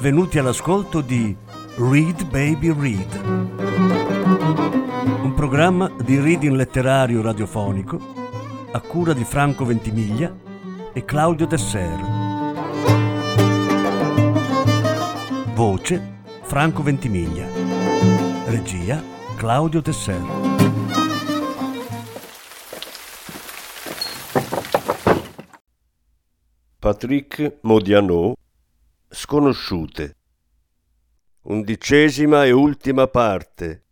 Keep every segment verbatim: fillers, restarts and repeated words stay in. benvenuti all'ascolto di Read Baby Read, un programma di reading letterario radiofonico a cura di Franco Ventimiglia e Claudio Tessera. Voce Franco Ventimiglia. Regia Claudio Tessera. Patrick Modiano, Sconosciute. Undicesima e ultima parte.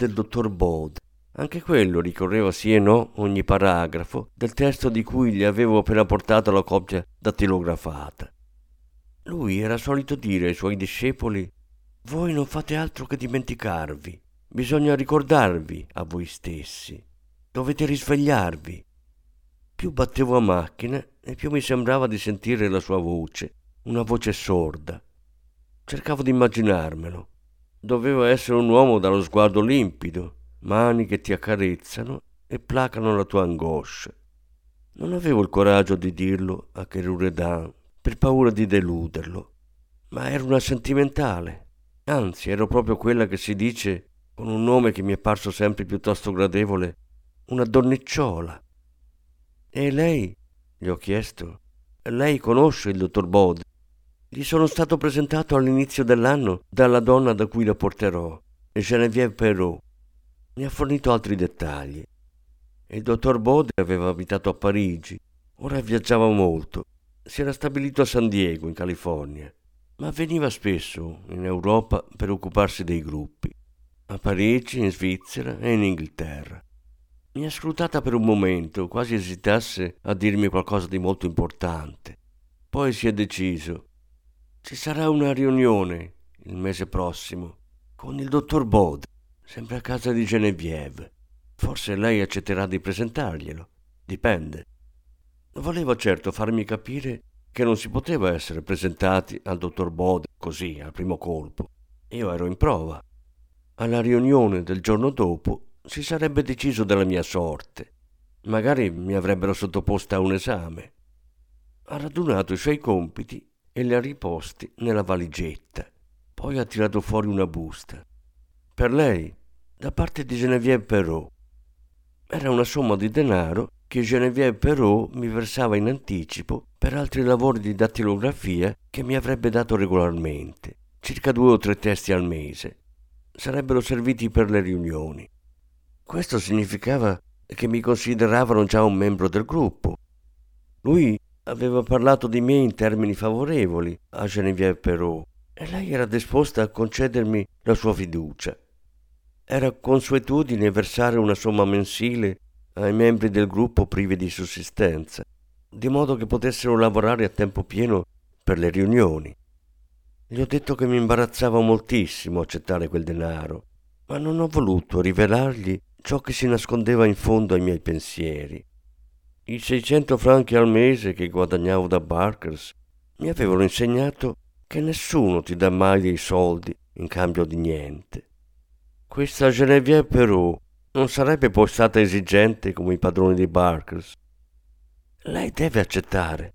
Del dottor Bode, anche quello ricorreva sì e no ogni paragrafo del testo di cui gli avevo appena portato la copia dattilografata. Lui era solito dire ai suoi discepoli: voi non fate altro che dimenticarvi, bisogna ricordarvi a voi stessi, dovete risvegliarvi. Più battevo a macchina e più mi sembrava di sentire la sua voce, una voce sorda. Cercavo di immaginarmelo. Doveva essere un uomo dallo sguardo limpido, mani che ti accarezzano e placano la tua angoscia. Non avevo il coraggio di dirlo a Kerouredan per paura di deluderlo, ma ero una sentimentale, anzi ero proprio quella che si dice, con un nome che mi è parso sempre piuttosto gradevole, una donnicciola. E lei? Gli ho chiesto. Lei conosce il dottor Bode? Gli sono stato presentato all'inizio dell'anno dalla donna da cui la porterò, Geneviève Perrault. Mi ha fornito altri dettagli. Il dottor Bode aveva abitato a Parigi, ora viaggiava molto, si era stabilito a San Diego, in California, ma veniva spesso in Europa per occuparsi dei gruppi, a Parigi, in Svizzera e in Inghilterra. Mi ha scrutata per un momento, quasi esitasse a dirmi qualcosa di molto importante. Poi si è deciso. Ci sarà una riunione il mese prossimo con il dottor Bode, sempre a casa di Geneviève. Forse lei accetterà di presentarglielo, dipende. Voleva certo farmi capire che non si poteva essere presentati al dottor Bode così, al primo colpo. Io ero in prova. Alla riunione del giorno dopo si sarebbe deciso della mia sorte. Magari mi avrebbero sottoposta a un esame. Ha radunato i suoi compiti e e li ha riposti nella valigetta. Poi ha tirato fuori una busta. Per lei, da parte di Geneviève Perrault. Era una somma di denaro che Geneviève Perrault mi versava in anticipo per altri lavori di dattilografia che mi avrebbe dato regolarmente, circa due o tre testi al mese. Sarebbero serviti per le riunioni. Questo significava che mi consideravano già un membro del gruppo. Lui aveva parlato di me in termini favorevoli a Geneviève Perrault e lei era disposta a concedermi la sua fiducia. Era consuetudine versare una somma mensile ai membri del gruppo privi di sussistenza, di modo che potessero lavorare a tempo pieno per le riunioni. Gli ho detto che mi imbarazzava moltissimo accettare quel denaro, ma non ho voluto rivelargli ciò che si nascondeva in fondo ai miei pensieri. I seicento franchi al mese che guadagnavo da Barkers mi avevano insegnato che nessuno ti dà mai dei soldi in cambio di niente. Questa Geneviève Perrault non sarebbe poi stata esigente come i padroni di Barkers. Lei deve accettare.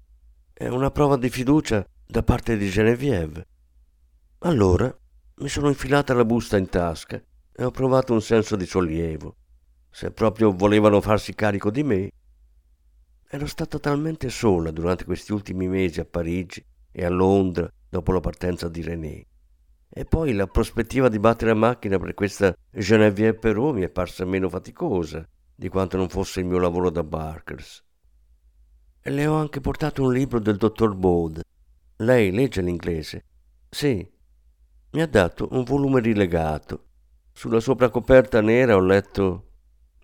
È una prova di fiducia da parte di Geneviève. Allora mi sono infilata la busta in tasca e ho provato un senso di sollievo. Se proprio volevano farsi carico di me. Ero stata talmente sola durante questi ultimi mesi a Parigi e a Londra dopo la partenza di René. E poi la prospettiva di battere a macchina per questa Geneviève Perrault mi è parsa meno faticosa di quanto non fosse il mio lavoro da Barkers. E le ho anche portato un libro del dottor Bode. Lei legge l'inglese? Sì. Mi ha dato un volume rilegato. Sulla sopracoperta nera ho letto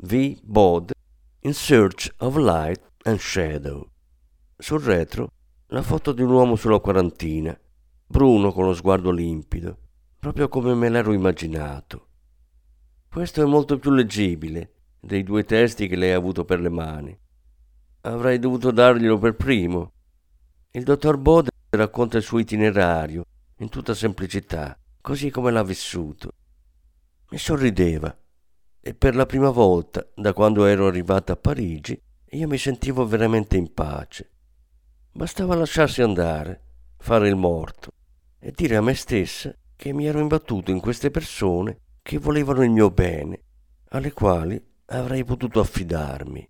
V. Bode in Search of Light and Shadow. Sul retro la foto di un uomo sulla quarantina, bruno con lo sguardo limpido, proprio come me l'ero immaginato. Questo è molto più leggibile dei due testi che lei ha avuto per le mani. Avrei dovuto darglielo per primo. Il dottor Bode racconta il suo itinerario in tutta semplicità, così come l'ha vissuto. Mi sorrideva e per la prima volta da quando ero arrivata a Parigi io mi sentivo veramente in pace. Bastava lasciarsi andare, fare il morto e dire a me stessa che mi ero imbattuto in queste persone che volevano il mio bene, alle quali avrei potuto affidarmi.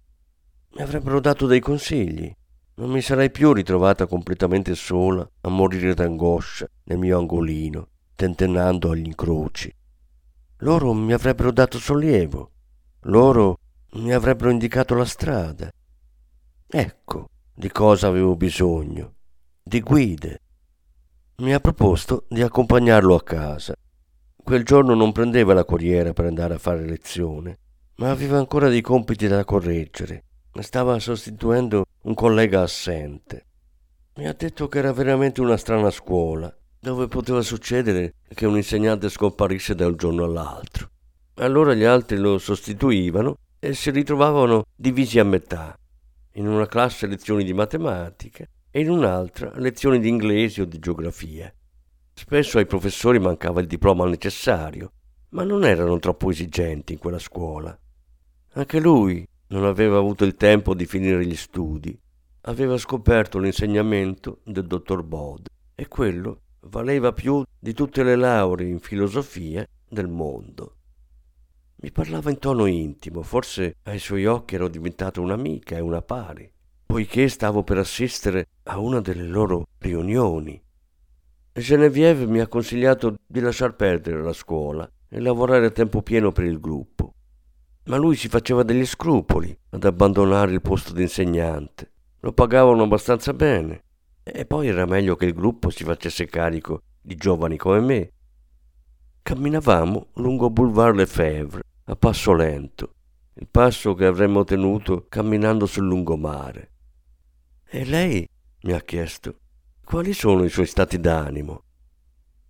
Mi avrebbero dato dei consigli. Non mi sarei più ritrovata completamente sola a morire d'angoscia nel mio angolino, tentennando agli incroci. Loro mi avrebbero dato sollievo. Loro mi avrebbero indicato la strada. Ecco di cosa avevo bisogno. Di guide. Mi ha proposto di accompagnarlo a casa. Quel giorno non prendeva la corriera per andare a fare lezione, ma aveva ancora dei compiti da correggere. Stava sostituendo un collega assente. Mi ha detto che era veramente una strana scuola, dove poteva succedere che un insegnante scomparisse da un giorno all'altro. Allora gli altri lo sostituivano e si ritrovavano divisi a metà. In una classe lezioni di matematica e in un'altra lezioni di inglese o di geografia. Spesso ai professori mancava il diploma necessario, ma non erano troppo esigenti in quella scuola. Anche lui non aveva avuto il tempo di finire gli studi. Aveva scoperto l'insegnamento del dottor Bode e quello valeva più di tutte le lauree in filosofia del mondo. Mi parlava in tono intimo, forse ai suoi occhi ero diventata un'amica e una pari, poiché stavo per assistere a una delle loro riunioni. Geneviève mi ha consigliato di lasciar perdere la scuola e lavorare a tempo pieno per il gruppo. Ma lui si faceva degli scrupoli ad abbandonare il posto di insegnante. Lo pagavano abbastanza bene e poi era meglio che il gruppo si facesse carico di giovani come me. Camminavamo lungo Boulevard Lefebvre a passo lento, il passo che avremmo tenuto camminando sul lungomare. E lei mi ha chiesto quali sono i suoi stati d'animo.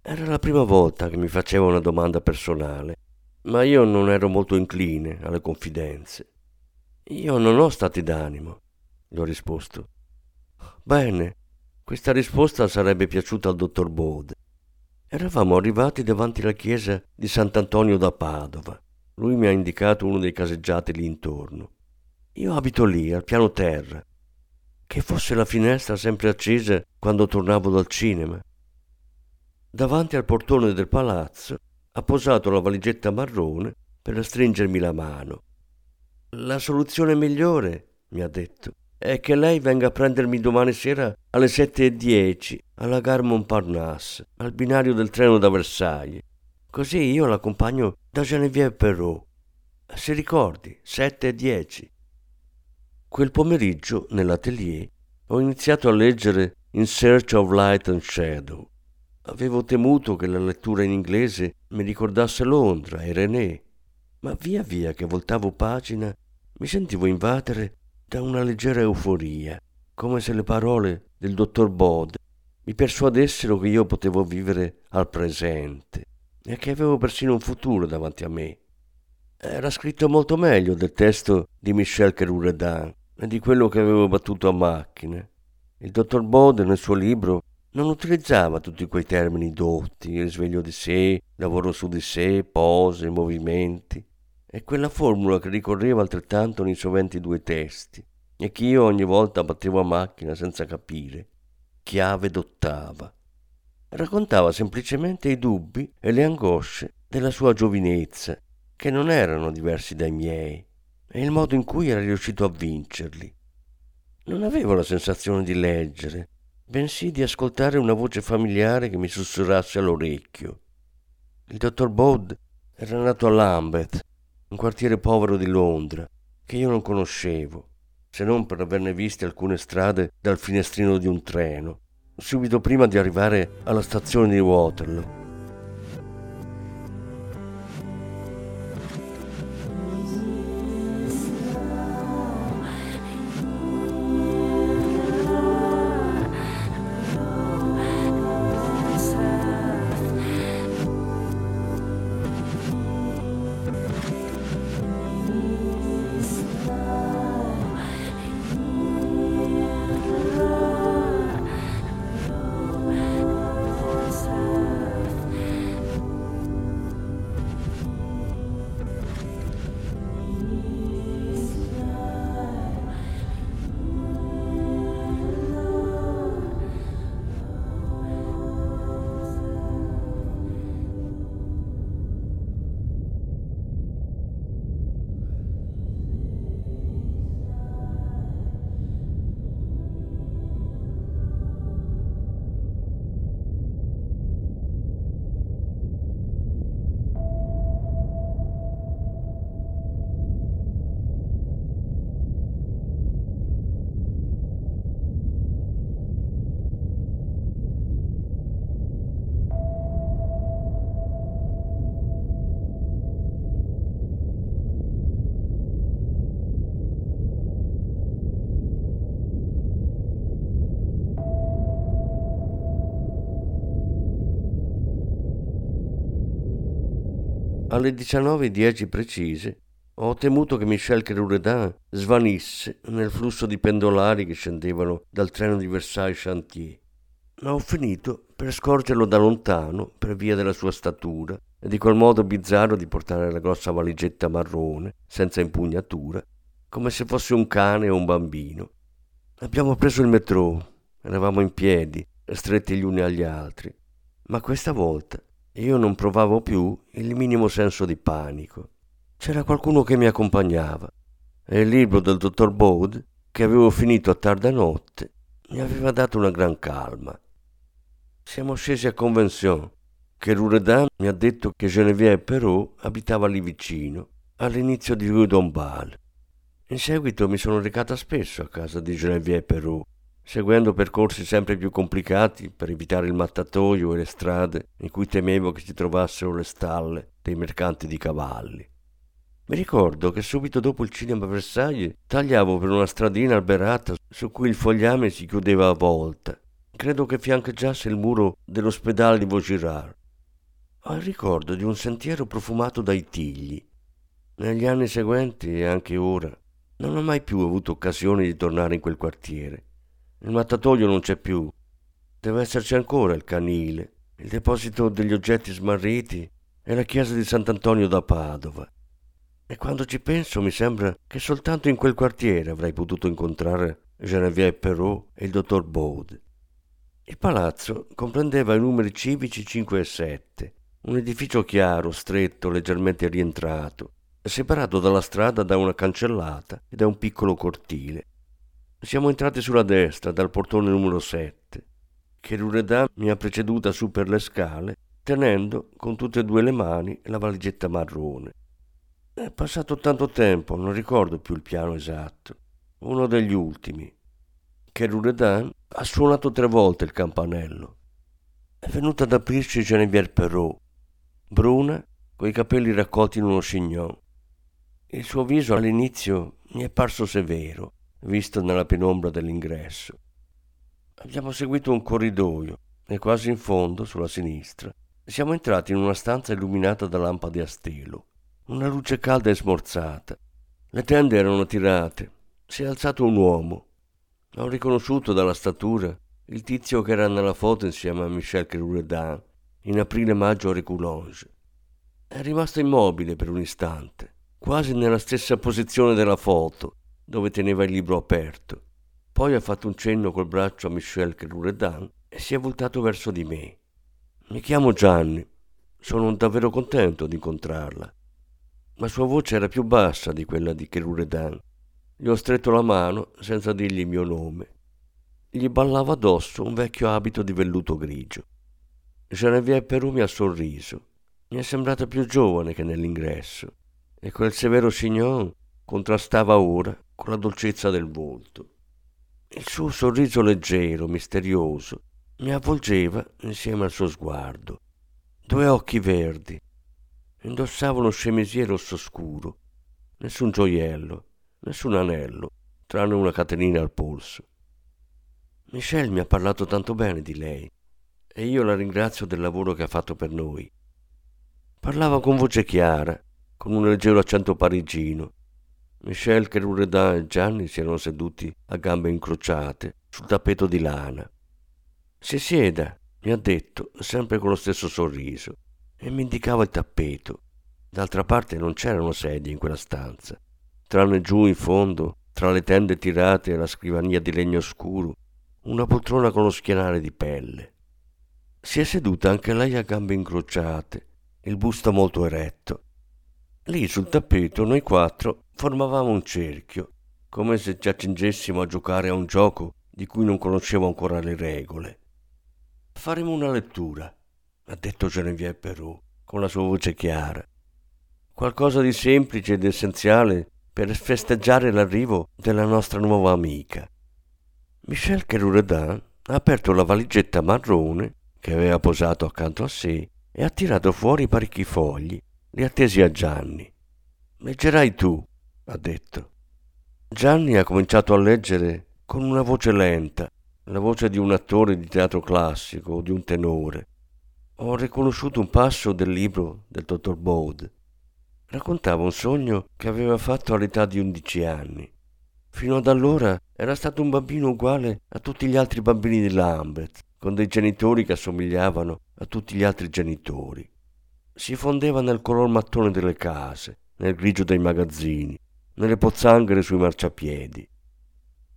Era la prima volta che mi faceva una domanda personale. Ma io non ero molto incline alle confidenze. Io non ho stati d'animo, gli ho risposto. Bene, questa risposta sarebbe piaciuta al dottor Bode. Eravamo arrivati davanti alla chiesa di Sant'Antonio da Padova. Lui mi ha indicato uno dei caseggiati lì intorno. Io abito lì, al piano terra. che fosse la finestra sempre accesa quando tornavo dal cinema. Davanti al portone del palazzo ha posato la valigetta marrone per stringermi la mano. «La soluzione migliore», mi ha detto, «è che lei venga a prendermi domani sera alle sette e dieci alla Gare Montparnasse, al binario del treno da Versailles. Così io l'accompagno da Geneviève Perrault. Se ricordi, sette e dieci. Quel pomeriggio, nell'atelier, ho iniziato a leggere In Search of Light and Shadow. Avevo temuto che la lettura in inglese mi ricordasse Londra e René, ma via via che voltavo pagina mi sentivo invadere da una leggera euforia, come se le parole del dottor Bode mi persuadessero che io potevo vivere al presente e che avevo persino un futuro davanti a me. Era scritto molto meglio del testo di Michel Kerouredan e di quello che avevo battuto a macchina. Il dottor Bode nel suo libro non utilizzava tutti quei termini dotti, risveglio di sé, lavoro su di sé, pose, movimenti, e quella formula che ricorreva altrettanto nei soventi due testi e che io ogni volta battevo a macchina senza capire. Chiave d'ottava. Raccontava semplicemente i dubbi e le angosce della sua giovinezza, che non erano diversi dai miei, e il modo in cui era riuscito a vincerli. Non avevo la sensazione di leggere, bensì di ascoltare una voce familiare che mi sussurrasse all'orecchio. Il dottor Bode era nato a Lambeth, un quartiere povero di Londra, che io non conoscevo, se non per averne viste alcune strade dal finestrino di un treno, subito prima di arrivare alla stazione di Waterloo. Alle diciannove e dieci precise ho temuto che Michel Kerouredan svanisse nel flusso di pendolari che scendevano dal treno di Versailles-Chantier, ma ho finito per scorgerlo da lontano per via della sua statura e di quel modo bizzarro di portare la grossa valigetta marrone, senza impugnatura, come se fosse un cane o un bambino. Abbiamo preso il metrò, eravamo in piedi, stretti gli uni agli altri, ma questa volta io non provavo più il minimo senso di panico. C'era qualcuno che mi accompagnava e il libro del dottor Bode, che avevo finito a tarda notte, mi aveva dato una gran calma. Siamo scesi a Convention. Kerouredan mi ha detto che Geneviève Perrault abitava lì vicino, all'inizio di Rue d'Ombale. In seguito mi sono recata spesso a casa di Geneviève Perrault, seguendo percorsi sempre più complicati per evitare il mattatoio e le strade in cui temevo che si trovassero le stalle dei mercanti di cavalli. Mi ricordo che subito dopo il cinema Versailles tagliavo per una stradina alberata su cui il fogliame si chiudeva a volta. Credo che fiancheggiasse il muro dell'ospedale di Vaugirard. Ho il ricordo di un sentiero profumato dai tigli. Negli anni seguenti e anche ora non ho mai più avuto occasione di tornare in quel quartiere. Il mattatoio non c'è più. Deve esserci ancora il canile, il deposito degli oggetti smarriti e la chiesa di Sant'Antonio da Padova. E quando ci penso mi sembra che soltanto in quel quartiere avrei potuto incontrare Geneviève Perrault e il dottor Bode. Il palazzo comprendeva i numeri civici cinque e sette, un edificio chiaro, stretto, leggermente rientrato, separato dalla strada da una cancellata e da un piccolo cortile. Siamo entrati sulla destra dal portone numero sette. Kerouredan mi ha preceduta su per le scale, tenendo con tutte e due le mani la valigetta marrone. È passato tanto tempo, non ricordo più il piano esatto. Uno degli ultimi. Kerouredan ha suonato tre volte il campanello. È venuta ad aprirci Geneviève Perrault, bruna, coi capelli raccolti in uno chignon. Il suo viso all'inizio mi è parso severo, visto nella penombra dell'ingresso. Abbiamo seguito un corridoio e quasi in fondo, sulla sinistra, siamo entrati in una stanza illuminata da lampade a stelo. Una luce calda e smorzata. Le tende erano tirate. Si è alzato un uomo. Ho riconosciuto dalla statura il tizio che era nella foto insieme a Michel Kerouredan in aprile-maggio a Récoulonges. È rimasto immobile per un istante, quasi nella stessa posizione della foto, dove teneva il libro aperto. Poi ha fatto un cenno col braccio a Michel Kerouredan e si è voltato verso di me. Mi chiamo Gianni. Sono davvero contento di incontrarla. La sua voce era più bassa di quella di Kerouredan. Gli ho stretto la mano senza dirgli il mio nome. Gli ballava addosso un vecchio abito di velluto grigio. Geneviève Perrault mi ha sorriso. Mi è sembrata più giovane che nell'ingresso, e quel severo chignon contrastava ora con la dolcezza del volto. Il suo sorriso leggero, misterioso, mi avvolgeva insieme al suo sguardo. Due occhi verdi. Indossava uno chemisier rosso scuro. Nessun gioiello. Nessun anello, tranne una catenina al polso. Michel mi ha parlato tanto bene di lei e io la ringrazio del lavoro che ha fatto per noi. Parlava con voce chiara, con un leggero accento parigino. Michel, Kerouredan e Gianni si erano seduti a gambe incrociate sul tappeto di lana. «Si sieda», mi ha detto, sempre con lo stesso sorriso, e mi indicava il tappeto. D'altra parte non c'erano sedie in quella stanza, tranne giù in fondo, tra le tende tirate e la scrivania di legno scuro, una poltrona con lo schienale di pelle. Si è seduta anche lei a gambe incrociate, il busto molto eretto. Lì sul tappeto noi quattro formavamo un cerchio, come se ci accingessimo a giocare a un gioco di cui non conoscevo ancora le regole. «Faremo una lettura», ha detto Geneviève Perrault, con la sua voce chiara. «Qualcosa di semplice ed essenziale per festeggiare l'arrivo della nostra nuova amica». Michel Kerouredan ha aperto la valigetta marrone che aveva posato accanto a sé e ha tirato fuori parecchi fogli, li ha tesi a Gianni. «Leggerai tu», ha detto. Gianni ha cominciato a leggere con una voce lenta, la voce di un attore di teatro classico o di un tenore. Ho riconosciuto un passo del libro del dottor Bode. Raccontava un sogno che aveva fatto all'età di undici anni. Fino ad allora era stato un bambino uguale a tutti gli altri bambini di Lambeth, con dei genitori che assomigliavano a tutti gli altri genitori. Si fondeva nel color mattone delle case, nel grigio dei magazzini, nelle pozzanghere sui marciapiedi.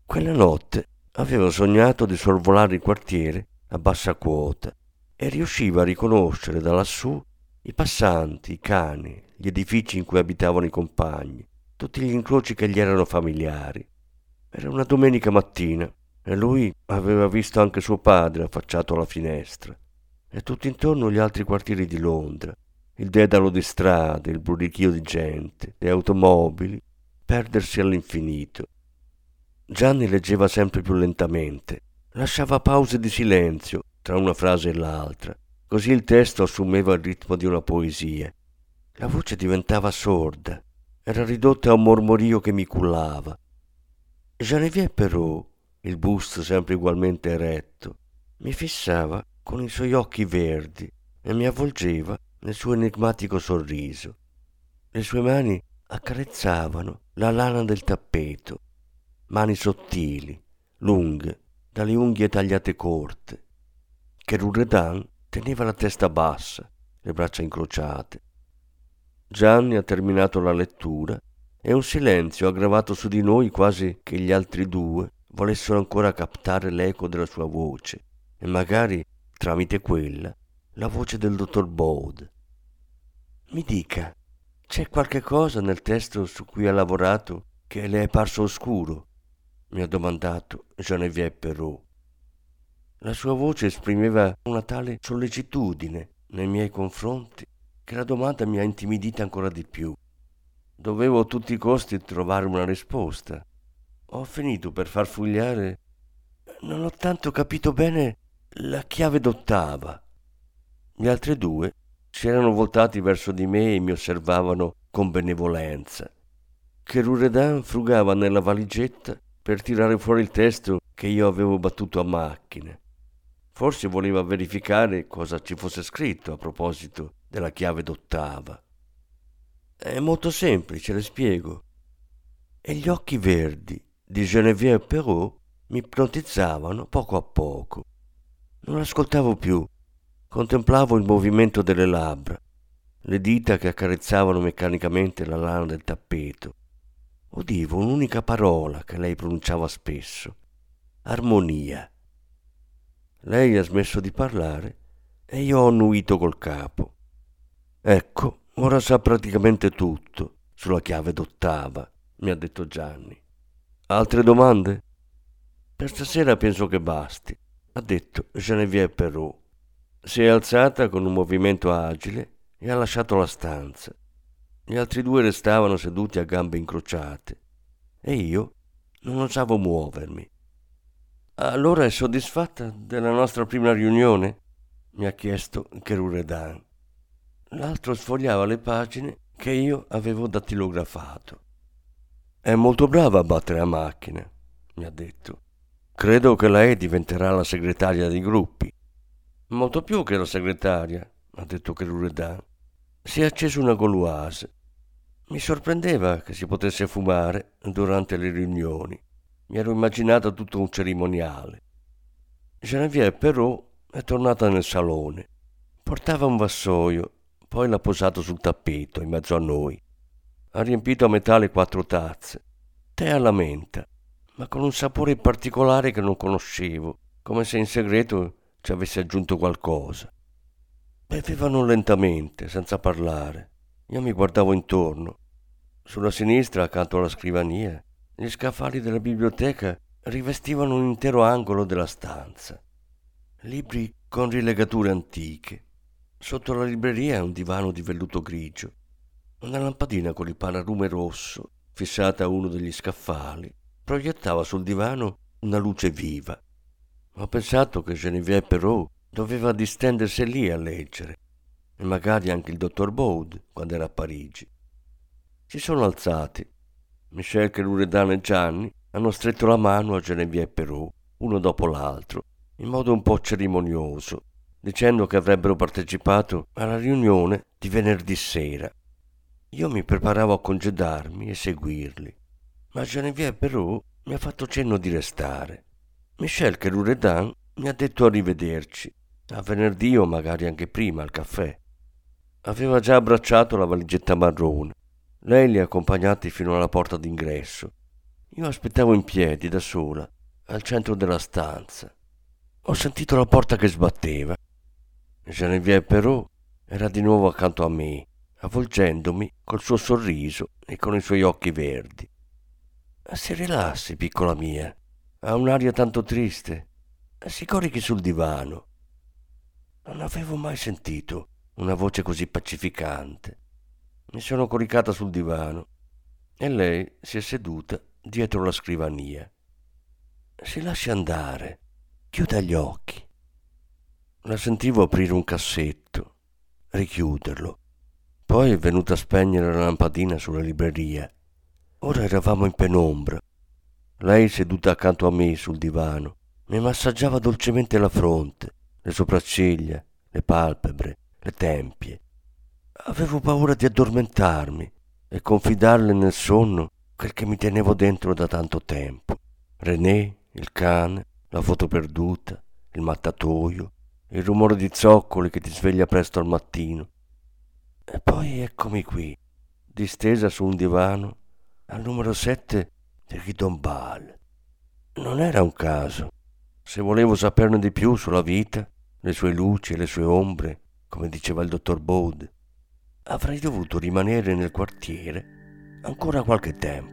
Quella notte aveva sognato di sorvolare il quartiere a bassa quota e riusciva a riconoscere da lassù i passanti, i cani, gli edifici in cui abitavano i compagni, tutti gli incroci che gli erano familiari. Era una domenica mattina e lui aveva visto anche suo padre affacciato alla finestra e tutt'intorno gli altri quartieri di Londra, il dedalo di strade, il brulichio di gente, le automobili, perdersi all'infinito. Gianni leggeva sempre più lentamente, lasciava pause di silenzio tra una frase e l'altra, così il testo assumeva il ritmo di una poesia. La voce diventava sorda, era ridotta a un mormorio che mi cullava. Geneviève Perrault, il busto sempre ugualmente eretto, mi fissava con i suoi occhi verdi e mi avvolgeva nel suo enigmatico sorriso. Le sue mani accarezzavano la lana del tappeto, mani sottili, lunghe, dalle unghie tagliate corte. Kerouredan teneva la testa bassa, le braccia incrociate. Gianni ha terminato la lettura e un silenzio ha gravato su di noi quasi che gli altri due volessero ancora captare l'eco della sua voce e magari, tramite quella, la voce del dottor Bode. Mi dica, c'è qualche cosa nel testo su cui ha lavorato che le è parso oscuro? Mi ha domandato Geneviève Perrault. La sua voce esprimeva una tale sollecitudine nei miei confronti che la domanda mi ha intimidita ancora di più. Dovevo a tutti i costi trovare una risposta. Ho finito per far fugliare. Non ho tanto capito bene la chiave d'ottava. Gli altri due si erano voltati verso di me e mi osservavano con benevolenza. Kerouredan frugava nella valigetta per tirare fuori il testo che io avevo battuto a macchina. Forse voleva verificare cosa ci fosse scritto a proposito della chiave d'ottava. È molto semplice, le spiego. E gli occhi verdi di Geneviève Perrault mi ipnotizzavano poco a poco. Non ascoltavo più. Contemplavo il movimento delle labbra, le dita che accarezzavano meccanicamente la lana del tappeto. Udivo un'unica parola che lei pronunciava spesso: armonia. Lei ha smesso di parlare e io ho annuito col capo. Ecco, ora sa praticamente tutto sulla chiave d'ottava, mi ha detto Gianni. Altre domande? Per stasera penso che basti, ha detto Geneviève Perrault. Si è alzata con un movimento agile e ha lasciato la stanza. Gli altri due restavano seduti a gambe incrociate e io non osavo muovermi. Allora è soddisfatta della nostra prima riunione? Mi ha chiesto Kerouredan. L'altro sfogliava le pagine che io avevo dattilografato. È molto brava a battere a macchina, mi ha detto. Credo che lei diventerà la segretaria dei gruppi. Molto più che la segretaria, ha detto Kerouredan. Si è acceso una gauloise. Mi sorprendeva che si potesse fumare durante le riunioni. Mi ero immaginata tutto un cerimoniale. Geneviève Perrault è tornata nel salone. Portava un vassoio, poi l'ha posato sul tappeto in mezzo a noi. Ha riempito a metà le quattro tazze. Tè alla menta, ma con un sapore particolare che non conoscevo, come se in segreto ci avesse aggiunto qualcosa. Bevevano lentamente, senza parlare. Io mi guardavo intorno. Sulla sinistra, accanto alla scrivania, gli scaffali della biblioteca rivestivano un intero angolo della stanza. Libri con rilegature antiche. Sotto la libreria un divano di velluto grigio. Una lampadina con il paralume rosso, fissata a uno degli scaffali, proiettava sul divano una luce viva. Ho pensato che Geneviève Perrault doveva distendersi lì a leggere, e magari anche il dottor Bode quando era a Parigi. Si sono alzati. Michel Kerouredan e Gianni hanno stretto la mano a Geneviève Perrault, uno dopo l'altro, in modo un po' cerimonioso, dicendo che avrebbero partecipato alla riunione di venerdì sera. Io mi preparavo a congedarmi e seguirli, ma Geneviève Perrault mi ha fatto cenno di restare. Michel Kerouredan mi ha detto arrivederci, a venerdì o magari anche prima al caffè. Aveva già abbracciato la valigetta marrone. Lei li ha accompagnati fino alla porta d'ingresso. Io aspettavo in piedi, da sola, al centro della stanza. Ho sentito la porta che sbatteva. Geneviève Perrault era di nuovo accanto a me, avvolgendomi col suo sorriso e con i suoi occhi verdi. Si rilassi, piccola mia. Ha un'aria tanto triste. Si corichi sul divano. Non avevo mai sentito una voce così pacificante. Mi sono coricata sul divano e lei si è seduta dietro la scrivania. Si lasci andare, chiuda gli occhi. La sentivo aprire un cassetto, richiuderlo. Poi è venuta a spegnere la lampadina sulla libreria. Ora eravamo in penombra. Lei seduta accanto a me sul divano mi massaggiava dolcemente la fronte, le sopracciglia, le palpebre, le tempie. Avevo paura di addormentarmi e confidarle nel sonno quel che mi tenevo dentro da tanto tempo. René, il cane, la foto perduta, il mattatoio, il rumore di zoccoli che ti sveglia presto al mattino. E poi eccomi qui, distesa su un divano, al numero sette di Rue d'Ombale. Non era un caso. Se volevo saperne di più sulla vita, le sue luci e le sue ombre, come diceva il dottor Bode, avrei dovuto rimanere nel quartiere ancora qualche tempo.